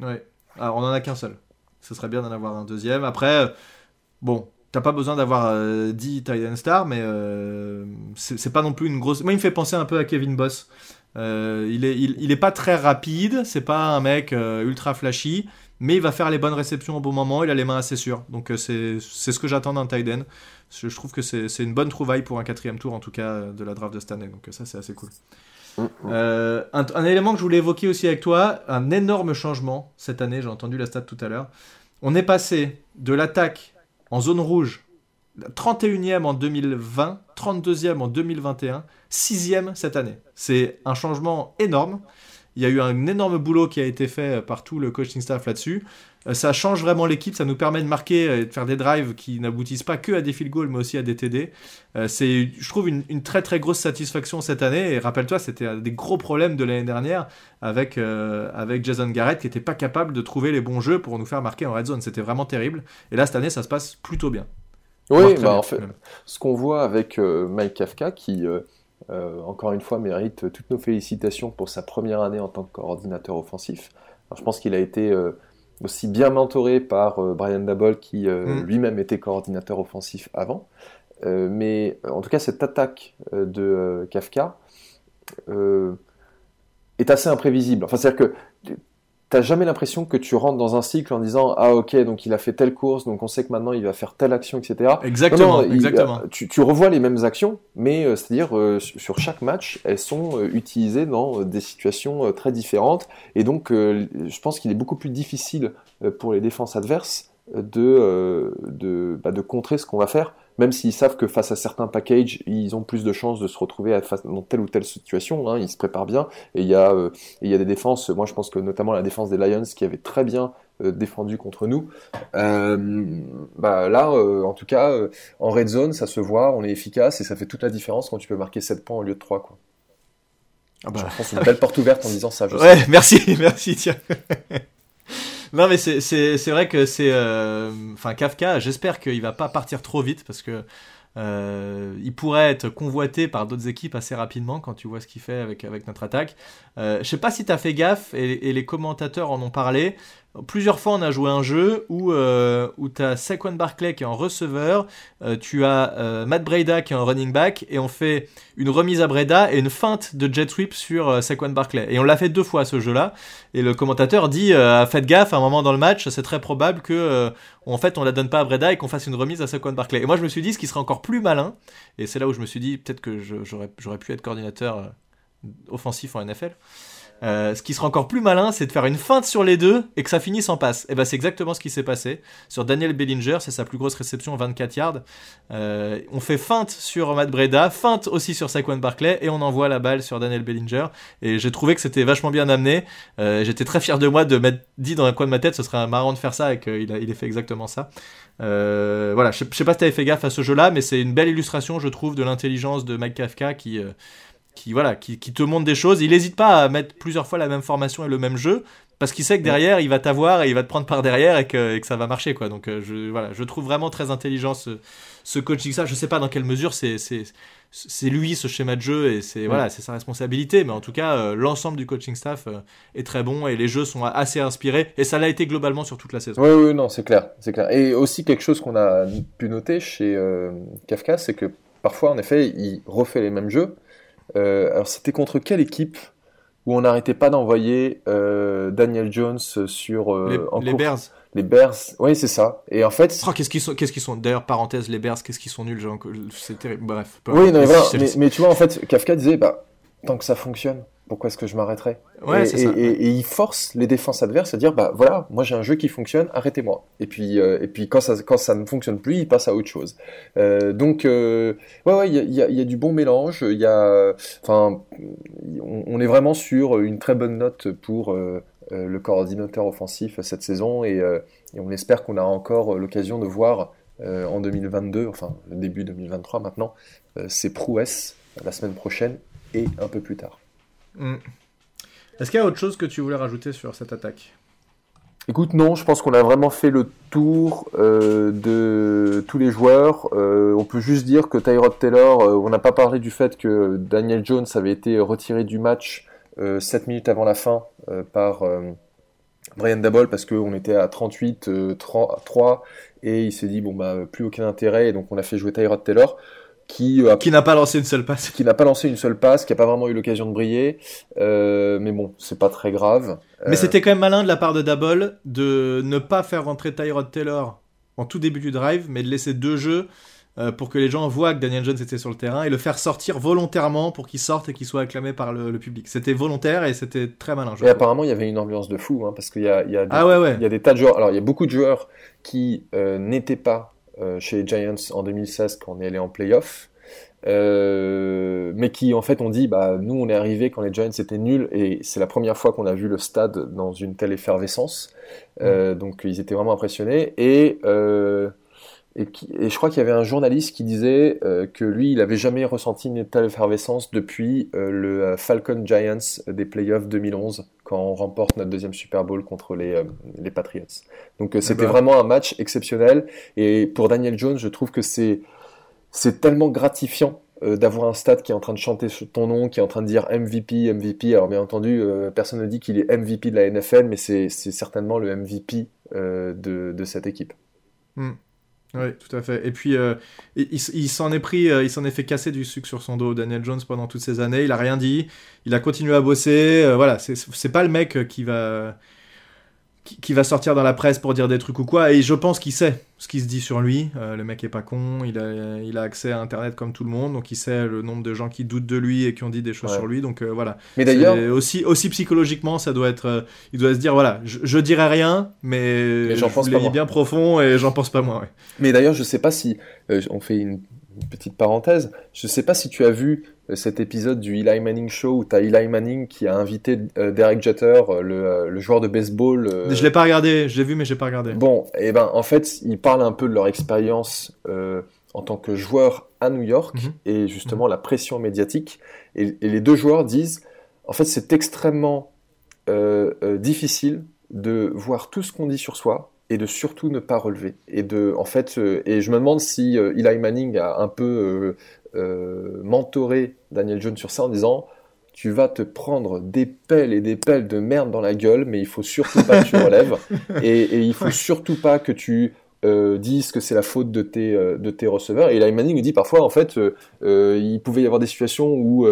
Oui, alors on en a qu'un seul. Ce serait bien d'en avoir un deuxième. Après, t'as pas besoin d'avoir 10 tight end stars, mais c'est pas non plus une grosse... Moi, il me fait penser un peu à Kevin Boss. Il est pas très rapide, c'est pas un mec ultra flashy, mais il va faire les bonnes réceptions au bon moment, il a les mains assez sûres, donc c'est ce que j'attends d'un tight end. Je trouve que c'est une bonne trouvaille pour un 4e tour en tout cas de la draft de cette année, donc ça c'est assez cool. Un élément que je voulais évoquer aussi avec toi, un énorme changement cette année, j'ai entendu la stat tout à l'heure. On est passé de l'attaque en zone rouge, 31e en 2020, 32e en 2021, 6e cette année. C'est un changement énorme. Il y a eu un énorme boulot qui a été fait par tout le coaching staff là-dessus. Ça change vraiment l'équipe, ça nous permet de marquer et de faire des drives qui n'aboutissent pas que à des field goals, mais aussi à des TD. C'est, je trouve, une très très grosse satisfaction cette année. Et rappelle-toi, c'était un des gros problèmes de l'année dernière avec Jason Garrett qui n'était pas capable de trouver les bons jeux pour nous faire marquer en red zone. C'était vraiment terrible. Et là, cette année, ça se passe plutôt bien. Oui, bah, en fait, ce qu'on voit avec Mike Kafka qui... encore une fois, mérite toutes nos félicitations pour sa première année en tant que coordinateur offensif. Alors, je pense qu'il a été aussi bien mentoré par Brian Dibble, qui lui-même était coordinateur offensif avant. Mais en tout cas, cette attaque de Kafka est assez imprévisible. Enfin, c'est-à-dire que tu n'as jamais l'impression que tu rentres dans un cycle en disant « Ah ok, donc il a fait telle course, donc on sait que maintenant il va faire telle action, etc. » Exactement, exactement. Tu revois les mêmes actions, mais c'est-à-dire sur chaque match, elles sont utilisées dans des situations très différentes. Et donc, je pense qu'il est beaucoup plus difficile pour les défenses adverses de contrer ce qu'on va faire, même s'ils savent que face à certains packages, ils ont plus de chances de se retrouver dans telle ou telle situation, hein, ils se préparent bien, et il y a des défenses, moi je pense que notamment la défense des Lions qui avait très bien défendu contre nous, en tout cas, en red zone, ça se voit, on est efficace, et ça fait toute la différence quand tu peux marquer 7 points au lieu de 3, quoi. Ah bah... Je pense que c'est une belle porte ouverte en disant ça, je sais. Ouais, merci, tiens. Non mais c'est vrai que c'est Kafka, j'espère qu'il va pas partir trop vite parce que il pourrait être convoité par d'autres équipes assez rapidement quand tu vois ce qu'il fait avec notre attaque. Je sais pas si t'as fait gaffe et les commentateurs en ont parlé. Plusieurs fois on a joué un jeu où t'as Saquon Barkley qui est en receveur, tu as Matt Breda qui est en running back et on fait une remise à Breda et une feinte de jet sweep sur Saquon Barkley. Et on l'a fait deux fois ce jeu-là et le commentateur dit faites gaffe à un moment dans le match, c'est très probable que en fait on la donne pas à Breda et qu'on fasse une remise à Saquon Barkley. Et moi je me suis dit ce qui serait encore plus malin et c'est là où je me suis dit peut-être que j'aurais pu être coordinateur offensif en NFL. Ce qui sera encore plus malin, c'est de faire une feinte sur les deux et que ça finisse en passe. Et ben c'est exactement ce qui s'est passé sur Daniel Bellinger, c'est sa plus grosse réception, 24 yards. On fait feinte sur Matt Breda, feinte aussi sur Saquon Barkley et on envoie la balle sur Daniel Bellinger. Et j'ai trouvé que c'était vachement bien amené. J'étais très fier de moi de m'être dit dans un coin de ma tête, ce serait marrant de faire ça et qu'il ait fait exactement ça. Voilà, je sais pas si t'avais fait gaffe à ce jeu-là, mais c'est une belle illustration, je trouve, de l'intelligence de Mike Kafka qui te montre des choses. Il n'hésite pas à mettre plusieurs fois la même formation et le même jeu parce qu'il sait que derrière il va t'avoir et il va te prendre par derrière et que ça va marcher quoi. Donc je trouve vraiment très intelligent ce coaching. Ça, je sais pas dans quelle mesure c'est lui ce schéma de jeu et c'est voilà, c'est sa responsabilité, mais en tout cas l'ensemble du coaching staff est très bon et les jeux sont assez inspirés et ça l'a été globalement sur toute la saison. Oui, non, c'est clair. Et aussi quelque chose qu'on a pu noter chez Kafka, c'est que parfois en effet, il refait les mêmes jeux. Alors c'était contre quelle équipe où on n'arrêtait pas d'envoyer Daniel Jones sur les Bears. Les Bears, oui c'est ça. Et en fait, qu'est-ce qu'ils sont d'ailleurs, parenthèse, les Bears, qu'est-ce qu'ils sont nuls, genre, c'est terrible. Bref. Oui, non, voilà, mais tu vois en fait, Kafka disait tant que ça fonctionne, pourquoi est-ce que je m'arrêterais ? Ouais, c'est ça. Et il force les défenses adverses à dire voilà, moi j'ai un jeu qui fonctionne, arrêtez-moi. Et puis quand ça ne fonctionne plus, il passe à autre chose. Donc ouais, il y a du bon mélange, il y a on est vraiment sur une très bonne note pour le coordinateur offensif cette saison et on espère qu'on a encore l'occasion de voir en 2022, enfin début 2023 maintenant, ses prouesses la semaine prochaine et un peu plus tard. Mmh. Est-ce qu'il y a autre chose que tu voulais rajouter sur cette attaque ? Écoute, non, je pense qu'on a vraiment fait le tour de tous les joueurs. On peut juste dire que Tyrod Taylor, on n'a pas parlé du fait que Daniel Jones avait été retiré du match 7 minutes avant la fin par Brian Dibble parce qu'on était à 38-3 et il s'est dit plus aucun intérêt et donc on a fait jouer Tyrod Taylor. Qui n'a pas lancé une seule passe. Qui n'a pas vraiment eu l'occasion de briller. Mais bon, c'est pas très grave. Mais c'était quand même malin de la part de Dibble de ne pas faire rentrer Tyrod Taylor en tout début du drive, mais de laisser deux jeux pour que les gens voient que Daniel Jones était sur le terrain et le faire sortir volontairement pour qu'il sorte et qu'il soit acclamé par le public. C'était volontaire et c'était très malin. Et apparemment, il y avait une ambiance de fou, hein, parce qu'il y a des, il y a des tas de joueurs. Alors, il y a beaucoup de joueurs qui n'étaient pas chez les Giants en 2016 quand on est allé en play-off, mais qui en fait ont dit bah, nous on est arrivés quand les Giants étaient nuls et c'est la première fois qu'on a vu le stade dans une telle effervescence, donc ils étaient vraiment impressionnés et je crois qu'il y avait un journaliste qui disait que lui il avait jamais ressenti une telle effervescence depuis le Falcon Giants des playoffs 2011 quand on remporte notre deuxième Super Bowl contre les Patriots, donc c'était vraiment un match exceptionnel et pour Daniel Jones je trouve que c'est tellement gratifiant d'avoir un stade qui est en train de chanter ton nom, qui est en train de dire MVP. Alors bien entendu, personne ne dit qu'il est MVP de la NFL, mais c'est certainement le MVP de cette équipe. Mmh. Oui, tout à fait. Et puis, il s'en est fait casser du sucre sur son dos, Daniel Jones, pendant toutes ces années. Il a rien dit. Il a continué à bosser. Voilà, c'est pas le mec qui va sortir dans la presse pour dire des trucs ou quoi, et je pense qu'il sait ce qui se dit sur lui, le mec est pas con, il a accès à internet comme tout le monde, donc il sait le nombre de gens qui doutent de lui et qui ont dit des choses sur lui, donc voilà. Mais d'ailleurs, aussi psychologiquement, ça doit être, il doit se dire, voilà, je dirai rien, mais je l'ai bien profond et j'en pense pas moins. Ouais. Mais d'ailleurs, je sais pas si, on fait une petite parenthèse, je sais pas si tu as vu cet épisode du Eli Manning Show où t'as Eli Manning qui a invité Derek Jeter, le joueur de baseball. Je l'ai pas regardé, je l'ai vu mais j'ai pas regardé. Bon, et ben en fait ils parlent un peu de leur expérience en tant que joueur à New York et justement la pression médiatique et les deux joueurs disent en fait c'est extrêmement difficile de voir tout ce qu'on dit sur soi et de surtout ne pas relever et de en fait et je me demande si Eli Manning a un peu mentoré Daniel Jones sur ça en disant tu vas te prendre des pelles et des pelles de merde dans la gueule mais il faut surtout pas que tu relèves et il faut surtout pas que tu dises que c'est la faute de tes receveurs. Et Eli Manning dit parfois en fait il pouvait y avoir des situations où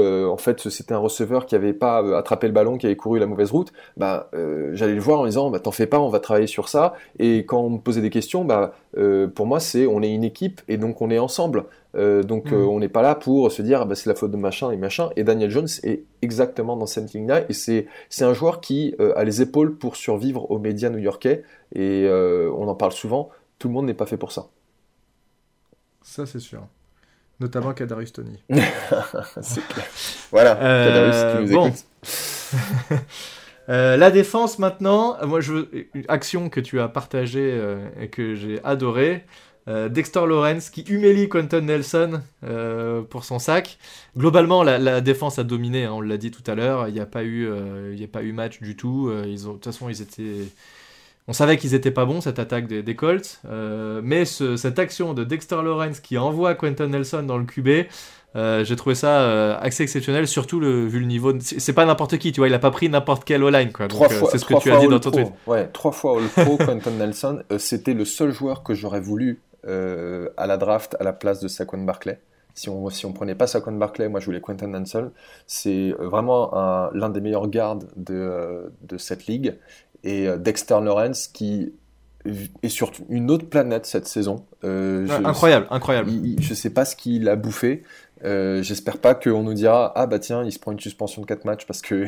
en fait c'était un receveur qui avait pas attrapé le ballon, qui avait couru la mauvaise route, j'allais le voir en disant bah t'en fais pas, on va travailler sur ça. Et quand on me posait des questions, pour moi c'est on est une équipe et donc on est ensemble. On n'est pas là pour se dire c'est la faute de machin. Et Daniel Jones est exactement dans cette ligne-là et c'est un joueur qui a les épaules pour survivre aux médias new-yorkais et on en parle souvent, tout le monde n'est pas fait pour ça. Ça c'est sûr. Notamment Kadarius Toney. C'est clair. Voilà, Kadarius qui nous écoute. La défense maintenant, moi une action que tu as partagée et que j'ai adorée. Dexter Lawrence qui humilie Quentin Nelson pour son sac. Globalement, la défense a dominé, hein, on l'a dit tout à l'heure. Il n'y a pas eu match du tout. De toute façon, on savait qu'ils n'étaient pas bons, cette attaque des Colts. Mais cette action de Dexter Lawrence qui envoie Quentin Nelson dans le QB, j'ai trouvé ça assez exceptionnel, surtout vu le niveau. C'est pas n'importe qui, tu vois, il a pas pris n'importe quel all-line, quoi. Donc, c'est ce que tu as dit dans ton tweet. Ouais, 3 fois all-pro, Quentin Nelson. C'était le seul joueur que j'aurais voulu à la draft à la place de Saquon Barkley. Si on prenait pas Saquon Barkley, moi je voulais Quentin Nelson. C'est vraiment l'un des meilleurs gardes de cette ligue. Et Dexter Lawrence qui est sur une autre planète cette saison. Incroyable. Je sais pas ce qu'il a bouffé. J'espère pas qu'on nous dira ah bah tiens, il se prend une suspension de 4 matchs parce que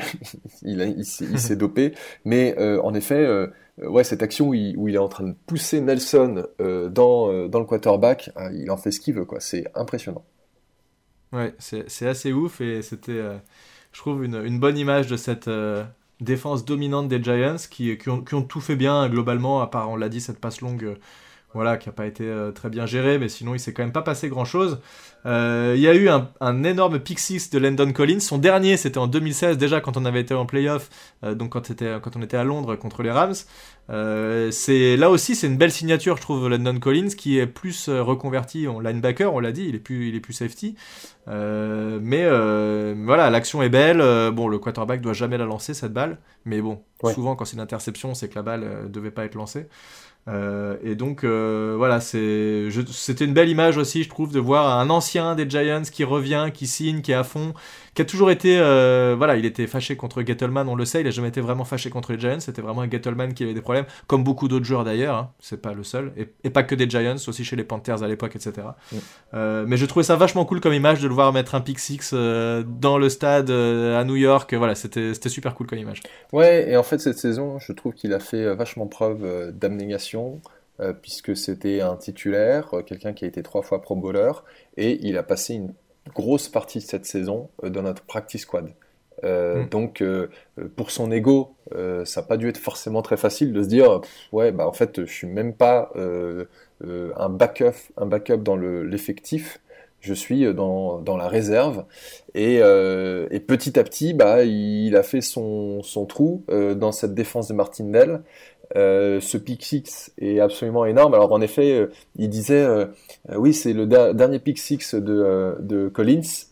il s'est dopé. Mais en effet. Cette action où il est en train de pousser Nelson dans le quarterback, il en fait ce qu'il veut, quoi. C'est impressionnant. Ouais, c'est assez ouf et c'était, je trouve, une bonne image de cette défense dominante des Giants qui ont tout fait bien globalement, à part, on l'a dit, cette passe longue qui n'a pas été très bien gérée, mais sinon il s'est quand même pas passé grand-chose. Il y a eu un énorme pick six de Landon Collins. Son dernier, c'était en 2016, déjà quand on avait été en play-off, donc quand on était à Londres contre les Rams. Là aussi, c'est une belle signature, je trouve, Landon Collins, qui est plus reconverti en linebacker, on l'a dit, il est plus safety. L'action est belle. Le quarterback doit jamais la lancer, cette balle. Mais bon, souvent, quand c'est une interception, c'est que la balle devait pas être lancée. Et donc voilà, c'était une belle image aussi, je trouve, de voir un ancien des Giants qui revient, qui signe, qui est à fond, qui a toujours été voilà, il était fâché contre Gettleman, on le sait, il a jamais été vraiment fâché contre les Giants, c'était vraiment un Gettleman qui avait des problèmes, comme beaucoup d'autres joueurs d'ailleurs, hein, c'est pas le seul, et pas que des Giants, aussi chez les Panthers à l'époque, etc. Ouais. Mais je trouvais ça vachement cool comme image de le voir mettre un pick six dans le stade à New York, voilà, c'était super cool comme image. Ouais, et en fait cette saison, je trouve qu'il a fait vachement preuve d'abnégation, puisque c'était un titulaire, quelqu'un qui a été 3 fois pro bowler, et il a passé une grosse partie de cette saison dans notre practice squad. Donc pour son ego, ça n'a pas dû être forcément très facile de se dire ouais, bah en fait je suis même pas un backup dans l'effectif, je suis dans la réserve, et petit à petit bah il a fait son trou dans cette défense de Martindale. Ce pick six est absolument énorme. Alors en effet, il disait oui, c'est le dernier pick six de Collins,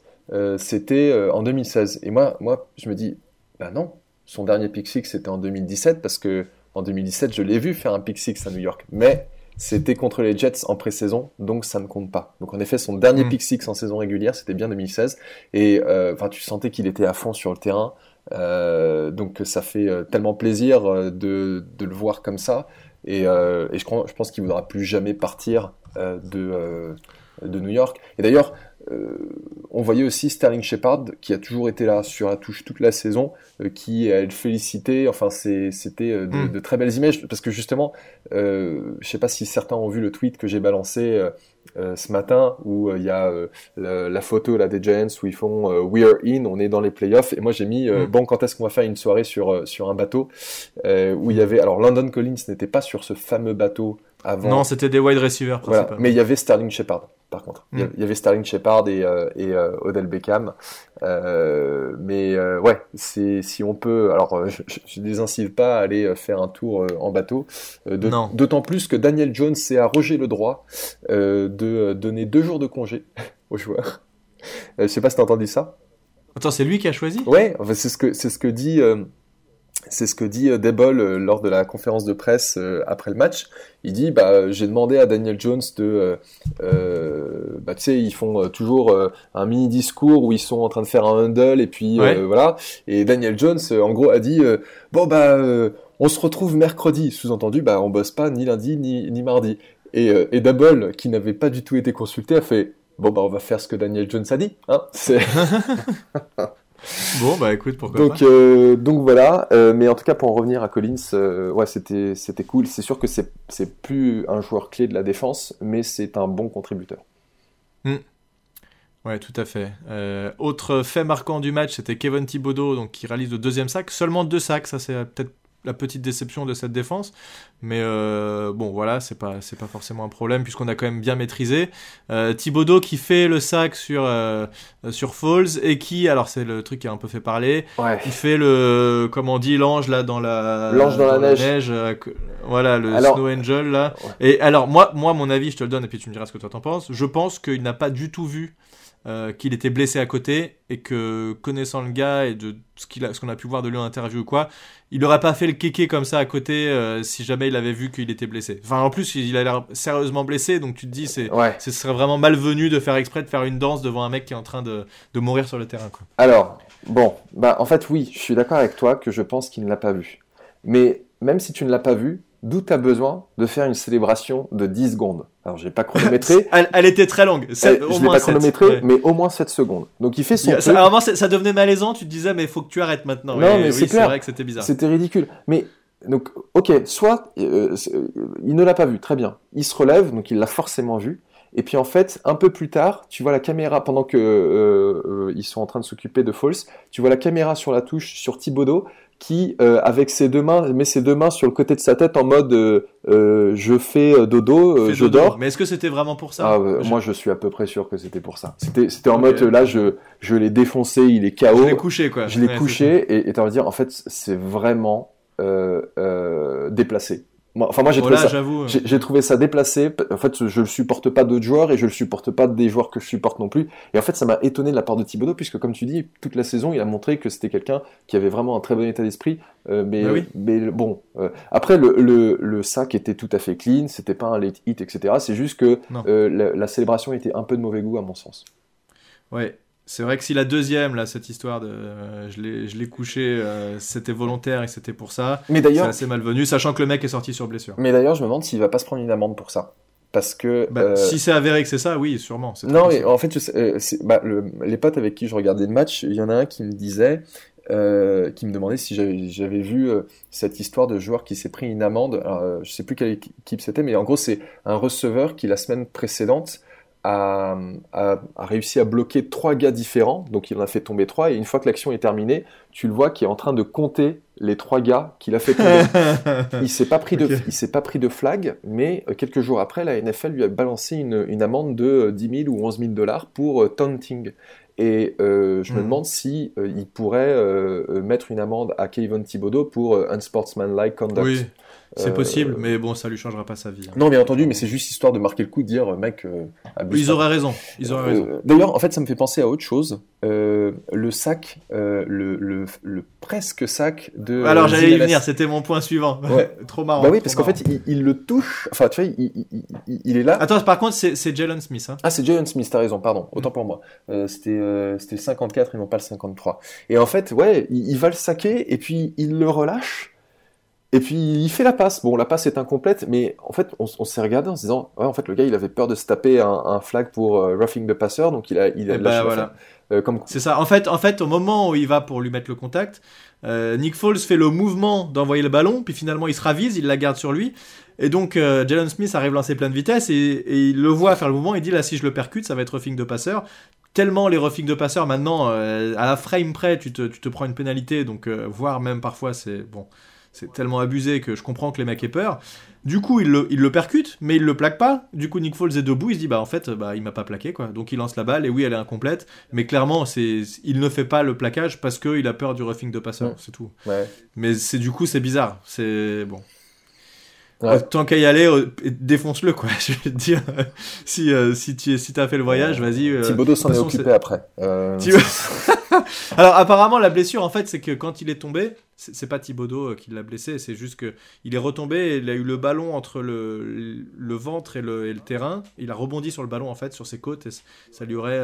c'était en 2016. Et moi je me dis bah non, son dernier pick six c'était en 2017, parce que en 2017 je l'ai vu faire un pick six à New York, mais c'était contre les Jets en pré-saison, donc ça ne compte pas. Donc en effet, son dernier pick six en saison régulière c'était bien 2016, et enfin tu sentais qu'il était à fond sur le terrain. Donc ça fait tellement plaisir de le voir comme ça, et je pense qu'il ne voudra plus jamais partir de New York. Et d'ailleurs on voyait aussi Sterling Shepard qui a toujours été là sur la touche toute la saison, qui allait le féliciter, enfin c'était de très belles images, parce que justement je ne sais pas si certains ont vu le tweet que j'ai balancé ce matin, où il y a la photo là des Giants où ils font we are in, on est dans les playoffs, et moi j'ai mis bon, quand est-ce qu'on va faire une soirée sur un bateau, où il y avait, alors Landon Collins n'était pas sur ce fameux bateau avant, non c'était des wide receivers principalement, voilà. Mais il y avait Sterling Shepard par contre, il y avait Sterling Shepard et Odell Beckham, mais ouais, c'est, si on peut, alors je ne les incite pas à aller faire un tour en bateau, d'autant plus que Daniel Jones s'est arrogé le droit de donner 2 jours de congé aux joueurs. Je sais pas si t'as entendu ça. Attends, c'est lui qui a choisi ? Ouais, c'est ce que dit Dable lors de la conférence de presse après le match. Il dit bah j'ai demandé à Daniel Jones de bah tu sais, ils font toujours un mini discours où ils sont en train de faire un huddle, et puis ouais. Voilà, et Daniel Jones en gros a dit bon bah on se retrouve mercredi, sous-entendu bah on bosse pas ni lundi ni mardi. Et Dable, qui n'avait pas du tout été consulté, a fait bon bah on va faire ce que Daniel Jones a dit, hein, c'est bon bah écoute, pourquoi pas. Donc voilà, mais en tout cas pour en revenir à Collins, ouais, c'était cool. C'est sûr que c'est plus un joueur clé de la défense, mais c'est un bon contributeur. Ouais, tout à fait. Autre fait marquant du match, c'était Kayvon Thibodeaux, donc qui réalise le 2e sac, seulement 2 sacs, ça c'est peut-être la petite déception de cette défense, mais bon voilà, c'est pas forcément un problème puisqu'on a quand même bien maîtrisé. Thibodeaux qui fait le sac sur Foles, et qui, alors c'est le truc qui a un peu fait parler, ouais. Il fait le, comment on dit, l'ange là dans la neige, voilà, le Snow Angel là, ouais. Et alors moi mon avis, je te le donne et puis tu me diras ce que toi t'en penses, je pense qu'il n'a pas du tout vu qu'il était blessé à côté, et que connaissant le gars et de ce qu'on a pu voir de lui en interview ou quoi, il aurait pas fait le kéké comme ça à côté si jamais il avait vu qu'il était blessé. Enfin, en plus il a l'air sérieusement blessé, donc tu te dis ce serait vraiment malvenu de faire exprès de faire une danse devant un mec qui est en train de mourir sur le terrain, quoi. Alors bon, bah en fait oui, je suis d'accord avec toi que je pense qu'il ne l'a pas vu, mais même si tu ne l'as pas vu, d'où t'as besoin de faire une célébration de 10 secondes. Alors, j'ai pas chronométré. Elle était très longue. Mais au moins 7 secondes. Donc, il fait son truc. À un moment, ça devenait malaisant. Tu te disais, mais faut que tu arrêtes maintenant. Non, mais c'est clair. C'est vrai que c'était bizarre. C'était ridicule. Mais, donc, ok, soit, il ne l'a pas vu. Très bien. Il se relève, donc il l'a forcément vu. Et puis, en fait, un peu plus tard, tu vois la caméra, pendant que, ils sont en train de s'occuper de Foles, tu vois la caméra sur la touche, sur Thibodeaux, qui avec met ses deux mains sur le côté de sa tête en mode je fais dodo, je dors. Mais est-ce que c'était vraiment pour ça ? Moi je suis à peu près sûr que c'était pour ça. C'était en mode là je l'ai défoncé, il est KO. Je l'ai couché quoi. Je l'ai couché, et t'as envie de dire en fait c'est vraiment déplacé. Moi, j'ai trouvé ça déplacé. En fait, je le supporte pas d'autres joueurs et je le supporte pas des joueurs que je supporte non plus. Et en fait, ça m'a étonné de la part de Thibodeaux, puisque comme tu dis, toute la saison, il a montré que c'était quelqu'un qui avait vraiment un très bon état d'esprit. Après, le sac était tout à fait clean, c'était pas un late hit, etc. C'est juste que la célébration était un peu de mauvais goût, à mon sens. Ouais. C'est vrai que si la deuxième, là, cette histoire de je l'ai couché, c'était volontaire et c'était pour ça, mais d'ailleurs, c'est assez malvenu, sachant que le mec est sorti sur blessure. Mais d'ailleurs, je me demande s'il va pas se prendre une amende pour ça. Parce que si c'est avéré que c'est ça, oui, sûrement. Non, mais en fait, les potes avec qui je regardais le match, il y en a un qui me disait, qui me demandait si j'avais vu cette histoire de joueur qui s'est pris une amende. Alors, je sais plus quelle équipe c'était, mais en gros, c'est un receveur qui, la semaine précédente, a réussi à bloquer 3 gars différents, donc il en a fait tomber 3, et une fois que l'action est terminée, tu le vois qui est en train de compter les 3 gars qu'il a fait tomber. Il s'est pas pris de flag, mais quelques jours après, la NFL lui a balancé une amende de 10 000 ou 11 000 $, pour taunting. Et je me demande si il pourrait mettre une amende à Kayvon Thibodeaux pour unsportsmanlike conduct. Oui, c'est possible, mais bon, ça lui changera pas sa vie. Hein. Non, bien entendu, mais c'est juste histoire de marquer le coup, de dire mec. Ils auraient raison. D'ailleurs, en fait, ça me fait penser à autre chose. Le sac, le presque sac de. Alors j'allais y venir. C'était mon point suivant. Ouais. Trop marrant. Bah oui, parce qu'en fait, il le touche. Enfin, tu vois, il est là. Attends, par contre, c'est Jalen Smith. Hein. Ah, c'est Jalen Smith. T'as raison. Pardon. Autant pour moi. C'était le 54 et non pas le 53. Et en fait, ouais, il va le saquer et puis il le relâche et puis il fait la passe. Bon, la passe est incomplète, mais en fait, on s'est regardé en se disant, ouais, en fait, le gars, il avait peur de se taper un flag pour roughing the passer, donc il a lâché la flag. C'est ça. En fait, au moment où il va pour lui mettre le contact, Nick Foles fait le mouvement d'envoyer le ballon, puis finalement il se ravise, il la garde sur lui, et donc Jalen Smith arrive lancé plein de vitesse et il le voit faire le mouvement, il dit là si je le percute, ça va être roughing de passeur. Tellement les roughing de passeur maintenant, à la frame près, tu te prends une pénalité, donc voire même parfois c'est tellement abusé que je comprends que les mecs aient peur. Du coup, il le percute, mais il le plaque pas. Du coup, Nick Foles est debout, il se dit bah en fait, il m'a pas plaqué quoi. Donc il lance la balle et oui, elle est incomplète, mais clairement, il ne fait pas le plaquage parce que il a peur du roughing de passeur, c'est tout. Ouais. Mais c'est bizarre, c'est bon. Ouais. Tant qu'à y aller, défonce-le quoi. Je veux dire, si t'as fait le voyage, vas-y. Thibodeaux s'en est occupé après. Alors apparemment la blessure en fait c'est que quand il est tombé, c'est pas Thibodeaux qui l'a blessé, c'est juste que il est retombé, et il a eu le ballon entre le ventre et le terrain, il a rebondi sur le ballon en fait sur ses côtes et ça lui aurait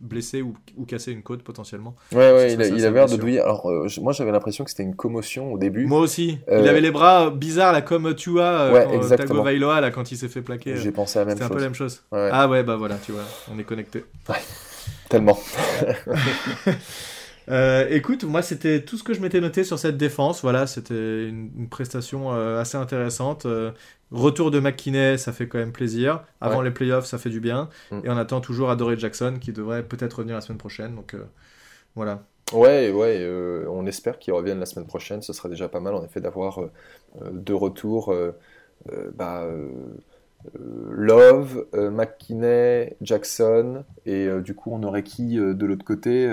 blessé ou cassé une côte potentiellement. Ouais, il avait l'air de douiller. Alors moi j'avais l'impression que c'était une commotion au début. Moi aussi. Il avait les bras bizarres là comme Tua Tagovailoa là quand il s'est fait plaquer. J'ai pensé à la même chose. C'était un peu la même chose. Ouais. Ah ouais bah voilà tu vois, on est connectés. Ouais. Tellement. Écoute, moi c'était tout ce que je m'étais noté sur cette défense. Voilà, c'était une prestation assez intéressante. Retour de McKinney, ça fait quand même plaisir. Avant les playoffs, ça fait du bien. Et on attend toujours Adoree Jackson qui devrait peut-être revenir la semaine prochaine. Donc voilà. Ouais, on espère qu'il revienne la semaine prochaine. Ce serait déjà pas mal en effet d'avoir de retour. Love, McKinney, Jackson, et du coup on aurait qui de l'autre côté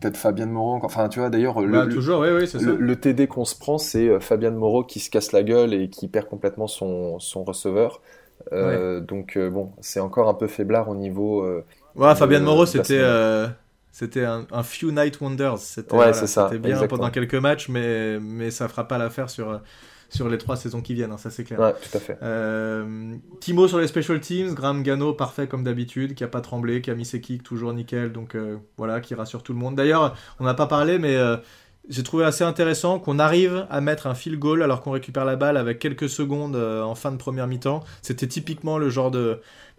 peut-être Fabien Moreau. Enfin tu vois d'ailleurs le TD qu'on se prend c'est Fabien Moreau qui se casse la gueule et qui perd complètement son receveur. Donc bon c'est encore un peu faiblard au niveau. Fabien Moreau c'était un few night wonders. C'était bien exactement. Pendant quelques matchs mais ça fera pas l'affaire sur les 3 saisons qui viennent, hein, ça c'est clair. Ouais, tout à fait. Timo sur les special teams, Graham Gano parfait comme d'habitude, qui a pas tremblé, qui a mis ses kicks toujours nickel, donc voilà, qui rassure tout le monde. D'ailleurs, on n'a pas parlé, mais j'ai trouvé assez intéressant qu'on arrive à mettre un field goal alors qu'on récupère la balle avec quelques secondes en fin de première mi-temps. C'était typiquement le genre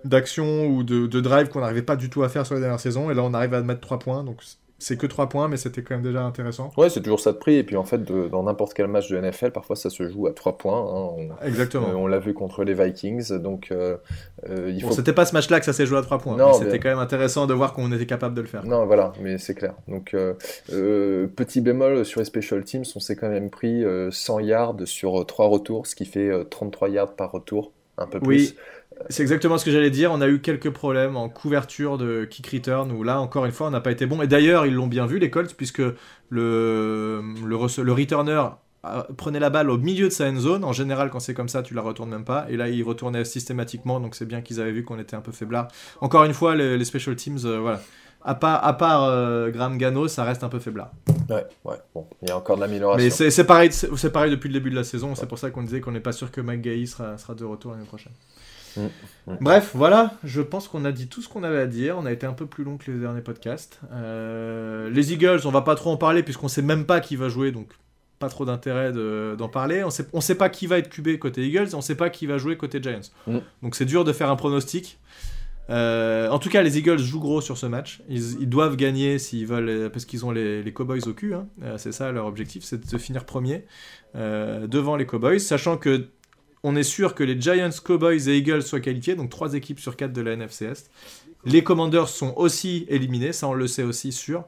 d'action ou de drive qu'on n'arrivait pas du tout à faire sur les dernières saisons, et là on arrive à mettre 3 points, donc... C'est que 3 points, mais c'était quand même déjà intéressant. Ouais, c'est toujours ça de prix. Et puis en fait, dans n'importe quel match de NFL, parfois ça se joue à 3 points. Hein. Exactement. On l'a vu contre les Vikings. Donc, c'était pas ce match-là que ça s'est joué à 3 points. Non, mais c'était quand même intéressant de voir qu'on était capable de le faire. Non, voilà, mais c'est clair. Donc, petit bémol sur les special teams, on s'est quand même pris 100 yards sur 3 retours, ce qui fait 33 yards par retour, un peu plus. Oui. C'est exactement ce que j'allais dire, on a eu quelques problèmes en couverture de kick return où là encore une fois on n'a pas été bon, et d'ailleurs ils l'ont bien vu les Colts puisque le returner prenait la balle au milieu de sa end zone. En général, quand c'est comme ça, tu la retournes même pas. Et là, il retournait systématiquement. Donc c'est bien qu'ils avaient vu qu'on était un peu faiblard. Encore une fois, les special teams, voilà. À part Graham Gano, ça reste un peu faiblard. Ouais. Bon, il y a encore de l'amélioration. Mais c'est pareil depuis le début de la saison. Ouais. C'est pour ça qu'on disait qu'on n'est pas sûr que McGahee sera de retour l'année prochaine. Bref, voilà, je pense qu'on a dit tout ce qu'on avait à dire. On a été un peu plus long que les derniers podcasts. Les Eagles, on va pas trop en parler puisqu'on sait même pas qui va jouer, donc pas trop d'intérêt d'en parler. On sait pas qui va être QB côté Eagles, et on sait pas qui va jouer côté Giants. Donc c'est dur de faire un pronostic. En tout cas, les Eagles jouent gros sur ce match. Ils doivent gagner s'ils veulent, parce qu'ils ont les Cowboys au cul. Hein. C'est ça leur objectif, c'est de finir premier devant les Cowboys, sachant que on est sûr que les Giants, Cowboys et Eagles soient qualifiés, donc 3 équipes sur 4 de la NFC Est. Les Commanders sont aussi éliminés, ça on le sait aussi sûr.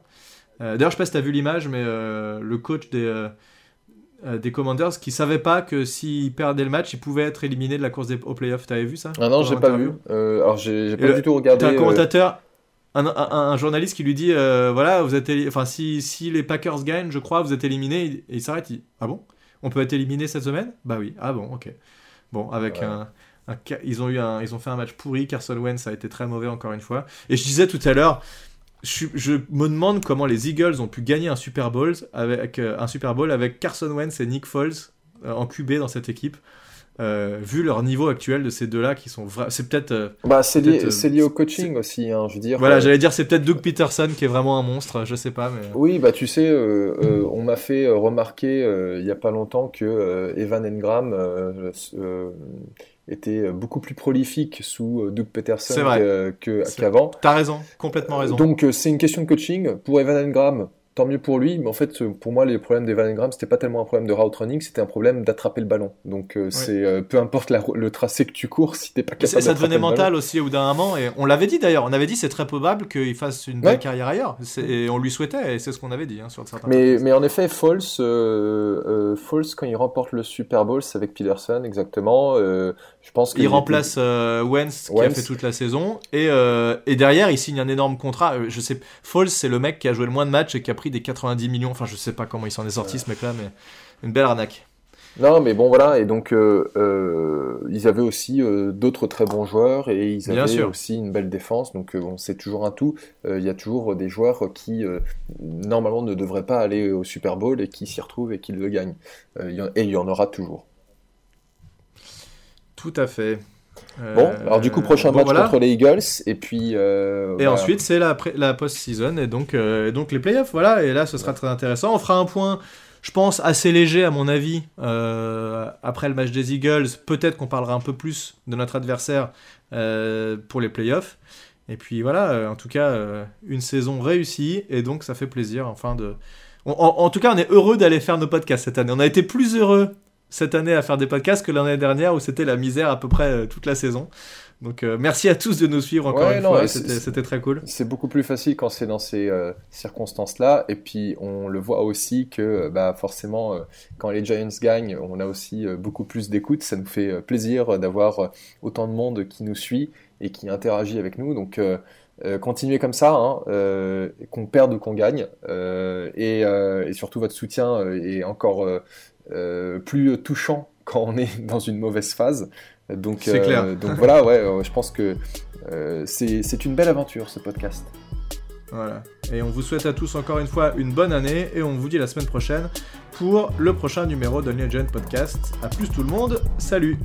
D'ailleurs, je sais pas si t'as vu l'image, mais le coach des Commanders qui savait pas que s'ils perdaient le match, ils pouvaient être éliminés de la course au playoff. T'avais vu ça? Ah non, j'ai pas vu. Alors j'ai pas du tout regardé. T'as un commentateur, un journaliste qui lui dit voilà, vous êtes, enfin si les Packers gagnent, je crois, vous êtes éliminés. Et il s'arrête. Il dit, ah bon? On peut être éliminés cette semaine? Bah oui. Ah bon, ok. Bon, avec ils ont fait un match pourri. Carson Wentz a été très mauvais encore une fois. Et je disais tout à l'heure, je me demande comment les Eagles ont pu gagner un Super Bowl avec Carson Wentz et Nick Foles en QB dans cette équipe. Vu leur niveau actuel de ces deux-là qui sont c'est peut-être. C'est lié au coaching aussi. Hein, je veux dire. Voilà, j'allais dire c'est peut-être Doug Peterson qui est vraiment un monstre. Je sais pas, mais. Oui, bah tu sais, on m'a fait remarquer il y a pas longtemps que Evan Engram était beaucoup plus prolifique sous Doug Peterson qu'avant. T'as raison, complètement raison. Donc c'est une question de coaching pour Evan Engram. Tant mieux pour lui, mais en fait, pour moi, les problèmes d'Evan Engram, c'était pas tellement un problème de route running, c'était un problème d'attraper le ballon. Donc, c'est peu importe le tracé que tu cours, si t'es pas capable d'attraper le ballon. Ça devenait mental aussi au bout d'un moment, et on l'avait dit d'ailleurs, c'est très probable qu'il fasse une belle carrière ailleurs, et on lui souhaitait, et c'est ce qu'on avait dit sur certains. Mais en effet, Foles, quand il remporte le Super Bowl, c'est avec Peterson, exactement. Je pense qu'il remplace Wentz, qui a fait toute la saison, et derrière, il signe un énorme contrat. Je sais, Foles, c'est le mec qui a joué le moins de matchs et qui a pris des 90 millions, enfin je sais pas comment il s'en est sorti ce mec là, mais une belle arnaque. Non mais bon voilà, et donc ils avaient aussi d'autres très bons joueurs et ils avaient aussi une belle défense, donc bon c'est toujours un tout, il y a toujours des joueurs qui normalement ne devraient pas aller au Super Bowl et qui s'y retrouvent et qui le gagnent, et il y en aura toujours. Tout à fait. Bon, alors du coup prochain match contre les Eagles et puis ensuite c'est la post-season et donc les playoffs, voilà, et là ce sera très intéressant. On fera un point, je pense, assez léger à mon avis après le match des Eagles. Peut-être qu'on parlera un peu plus de notre adversaire pour les playoffs, et puis voilà, en tout cas une saison réussie, et donc ça fait plaisir en tout cas on est heureux d'aller faire nos podcasts cette année. On a été plus heureux cette année à faire des podcasts que l'année dernière où c'était la misère à peu près toute la saison. Donc merci à tous de nous suivre encore une fois, c'était très cool. C'est beaucoup plus facile quand c'est dans ces circonstances-là, et puis on le voit aussi que forcément quand les Giants gagnent, on a aussi beaucoup plus d'écoute, ça nous fait plaisir d'avoir autant de monde qui nous suit et qui interagit avec nous, donc continuez comme ça, qu'on perde ou qu'on gagne, et surtout votre soutien est encore plus touchant quand on est dans une mauvaise phase, donc c'est clair. Donc voilà, je pense que c'est une belle aventure ce podcast, voilà, et on vous souhaite à tous encore une fois une bonne année, et on vous dit la semaine prochaine pour le prochain numéro de Daniel Jones Podcast. À plus tout le monde, salut.